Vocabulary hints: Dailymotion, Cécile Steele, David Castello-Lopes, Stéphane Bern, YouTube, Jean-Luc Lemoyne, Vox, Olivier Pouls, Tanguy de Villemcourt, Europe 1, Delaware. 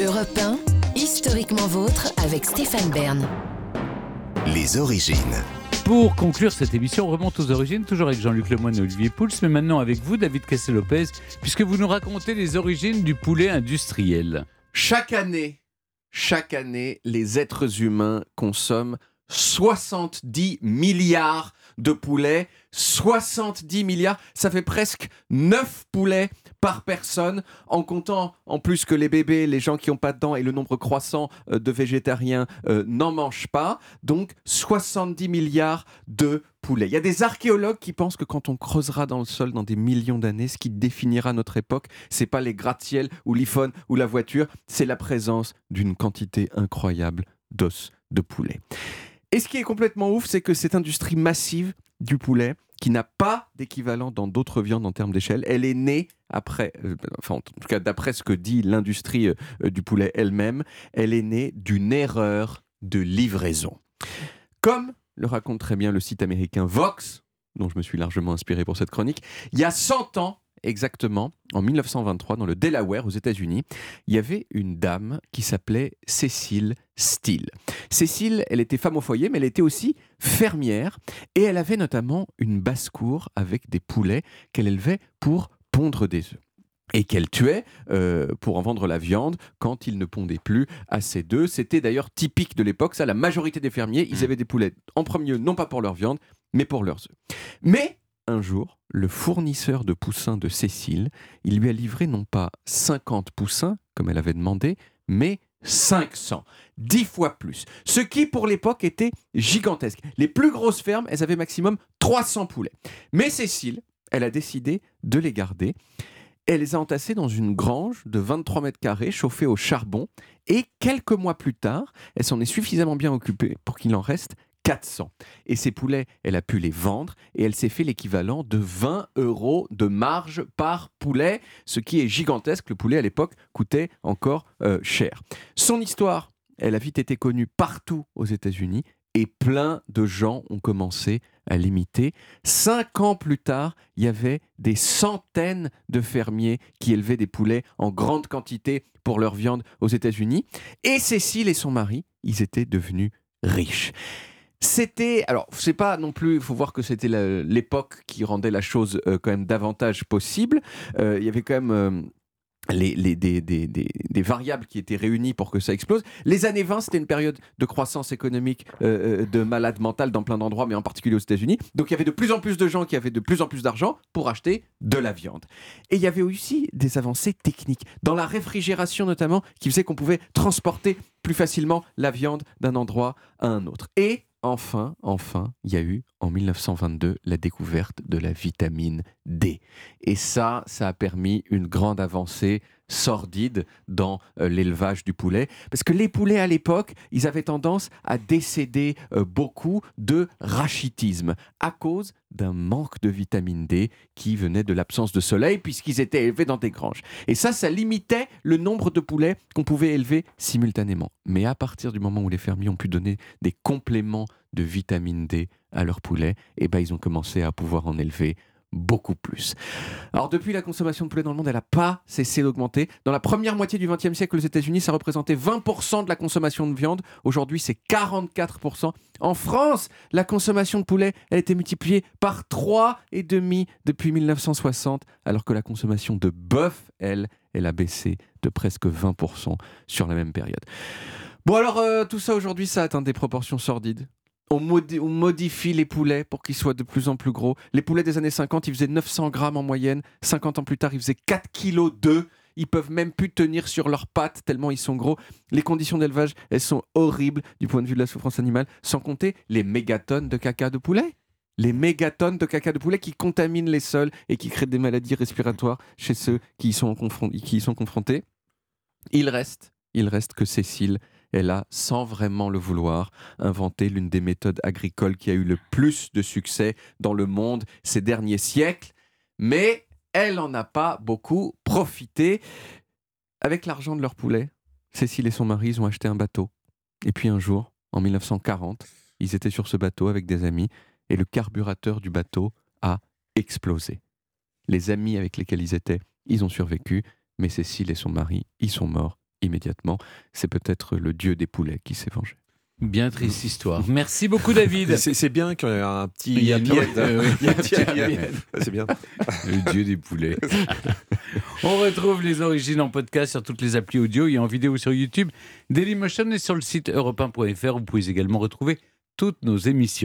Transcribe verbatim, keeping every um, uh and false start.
Europe un, historiquement vôtre avec Stéphane Bern. Les origines. Pour conclure cette émission, on remonte aux origines, toujours avec Jean-Luc Lemoyne et Olivier Pouls, mais maintenant avec vous, David Castello-Lopes, puisque vous nous racontez les origines du poulet industriel. Chaque année, chaque année, les êtres humains consomment soixante-dix milliards de poulets, soixante-dix milliards, ça fait presque neuf poulets par personne, en comptant en plus que les bébés, les gens qui n'ont pas de dents et le nombre croissant de végétariens euh, n'en mangent pas, donc soixante-dix milliards de poulets. Il y a des archéologues qui pensent que quand on creusera dans le sol dans des millions d'années, ce qui définira notre époque, c'est pas les gratte-ciels ou l'iPhone ou la voiture, c'est la présence d'une quantité incroyable d'os de poulet. Et ce qui est complètement ouf, c'est que cette industrie massive du poulet, qui n'a pas d'équivalent dans d'autres viandes en termes d'échelle, elle est née après, euh, enfin en tout cas d'après ce que dit l'industrie euh, du poulet elle-même, elle est née d'une erreur de livraison. Comme le raconte très bien le site américain Vox, dont je me suis largement inspiré pour cette chronique, il y a cent ans, exactement, en dix-neuf cent vingt-trois, dans le Delaware, aux États-Unis, il y avait une dame qui s'appelait Cécile Steele. Cécile, elle était femme au foyer, mais elle était aussi fermière. Et elle avait notamment une basse-cour avec des poulets qu'elle élevait pour pondre des œufs. Et qu'elle tuait euh, pour en vendre la viande quand ils ne pondaient plus assez d'œufs. C'était d'ailleurs typique de l'époque. Ça, la majorité des fermiers, ils avaient des poulets en premier, non pas pour leur viande, mais pour leurs œufs. Mais un jour, le fournisseur de poussins de Cécile, il lui a livré non pas cinquante poussins, comme elle avait demandé, mais cinq cents, dix fois plus. Ce qui, pour l'époque, était gigantesque. Les plus grosses fermes, elles avaient maximum trois cents poulets. Mais Cécile, elle a décidé de les garder. Elle les a entassés dans une grange de vingt-trois mètres carrés, chauffée au charbon. Et quelques mois plus tard, elle s'en est suffisamment bien occupée pour qu'il en reste quatre cents. Et ces poulets, elle a pu les vendre et elle s'est fait l'équivalent de vingt euros de marge par poulet, ce qui est gigantesque. Le poulet, à l'époque, coûtait encore euh, cher. Son histoire, elle a vite été connue partout aux États-Unis et plein de gens ont commencé à l'imiter. Cinq ans plus tard, il y avait des centaines de fermiers qui élevaient des poulets en grande quantité pour leur viande aux États-Unis. Et Cécile et son mari, ils étaient devenus riches. C'était, alors c'est pas non plus, il faut voir que c'était la, l'époque qui rendait la chose euh, quand même davantage possible. Euh, il y avait quand même euh, les, les, des, des, des, des variables qui étaient réunies pour que ça explose. Les années vingt, c'était une période de croissance économique, euh, de malade mentale dans plein d'endroits, mais en particulier aux États-Unis. Donc il y avait de plus en plus de gens qui avaient de plus en plus d'argent pour acheter de la viande. Et il y avait aussi des avancées techniques, dans la réfrigération notamment, qui faisait qu'on pouvait transporter plus facilement la viande d'un endroit à un autre. Et Enfin, enfin, il y a eu, en dix-neuf cent vingt-deux, la découverte de la vitamine D. Et ça, ça a permis une grande avancée sordide dans euh, l'élevage du poulet. Parce que les poulets, à l'époque, ils avaient tendance à décéder euh, beaucoup de rachitisme à cause d'un manque de vitamine D qui venait de l'absence de soleil puisqu'ils étaient élevés dans des granges. Et ça, ça limitait le nombre de poulets qu'on pouvait élever simultanément. Mais à partir du moment où les fermiers ont pu donner des compléments de vitamine D à leurs poulets, eh ben, ils ont commencé à pouvoir en élever beaucoup plus. Alors depuis, la consommation de poulet dans le monde, elle n'a pas cessé d'augmenter. Dans la première moitié du vingtième siècle, aux États-Unis, ça représentait vingt pour cent de la consommation de viande. Aujourd'hui, c'est quarante-quatre pour cent. En France, la consommation de poulet, elle a été multipliée par trois virgule cinq depuis dix-neuf cent soixante, alors que la consommation de bœuf, elle, elle a baissé de presque vingt pour cent sur la même période. Bon alors, euh, tout ça aujourd'hui, ça atteint des proportions sordides. On modifie les poulets pour qu'ils soient de plus en plus gros. Les poulets des années cinquante, ils faisaient neuf cents grammes en moyenne. cinquante ans plus tard, ils faisaient quatre virgule deux kilos. Ils peuvent même plus tenir sur leurs pattes tellement ils sont gros. Les conditions d'élevage, elles sont horribles du point de vue de la souffrance animale. Sans compter les mégatonnes de caca de poulet. Les mégatonnes de caca de poulet qui contaminent les sols et qui créent des maladies respiratoires chez ceux qui y sont, confron- qui y sont confrontés. Il reste, il reste que Cécile, elle a, sans vraiment le vouloir, inventé l'une des méthodes agricoles qui a eu le plus de succès dans le monde ces derniers siècles. Mais elle n'en a pas beaucoup profité. Avec l'argent de leur poulet, Cécile et son mari, ils ont acheté un bateau. Et puis un jour, en dix-neuf cent quarante, ils étaient sur ce bateau avec des amis et le carburateur du bateau a explosé. Les amis avec lesquels ils étaient, ils ont survécu, mais Cécile et son mari, ils sont morts immédiatement. C'est peut-être le dieu des poulets qui s'est vengé. Bien triste histoire. Merci beaucoup, David. C'est, c'est bien qu'il y ait un petit... Il y a bien. Euh, oui. C'est bien. Le dieu des poulets. On retrouve les origines en podcast sur toutes les applis audio et en vidéo sur YouTube, Dailymotion et sur le site europe un point f r. Vous pouvez également retrouver toutes nos émissions.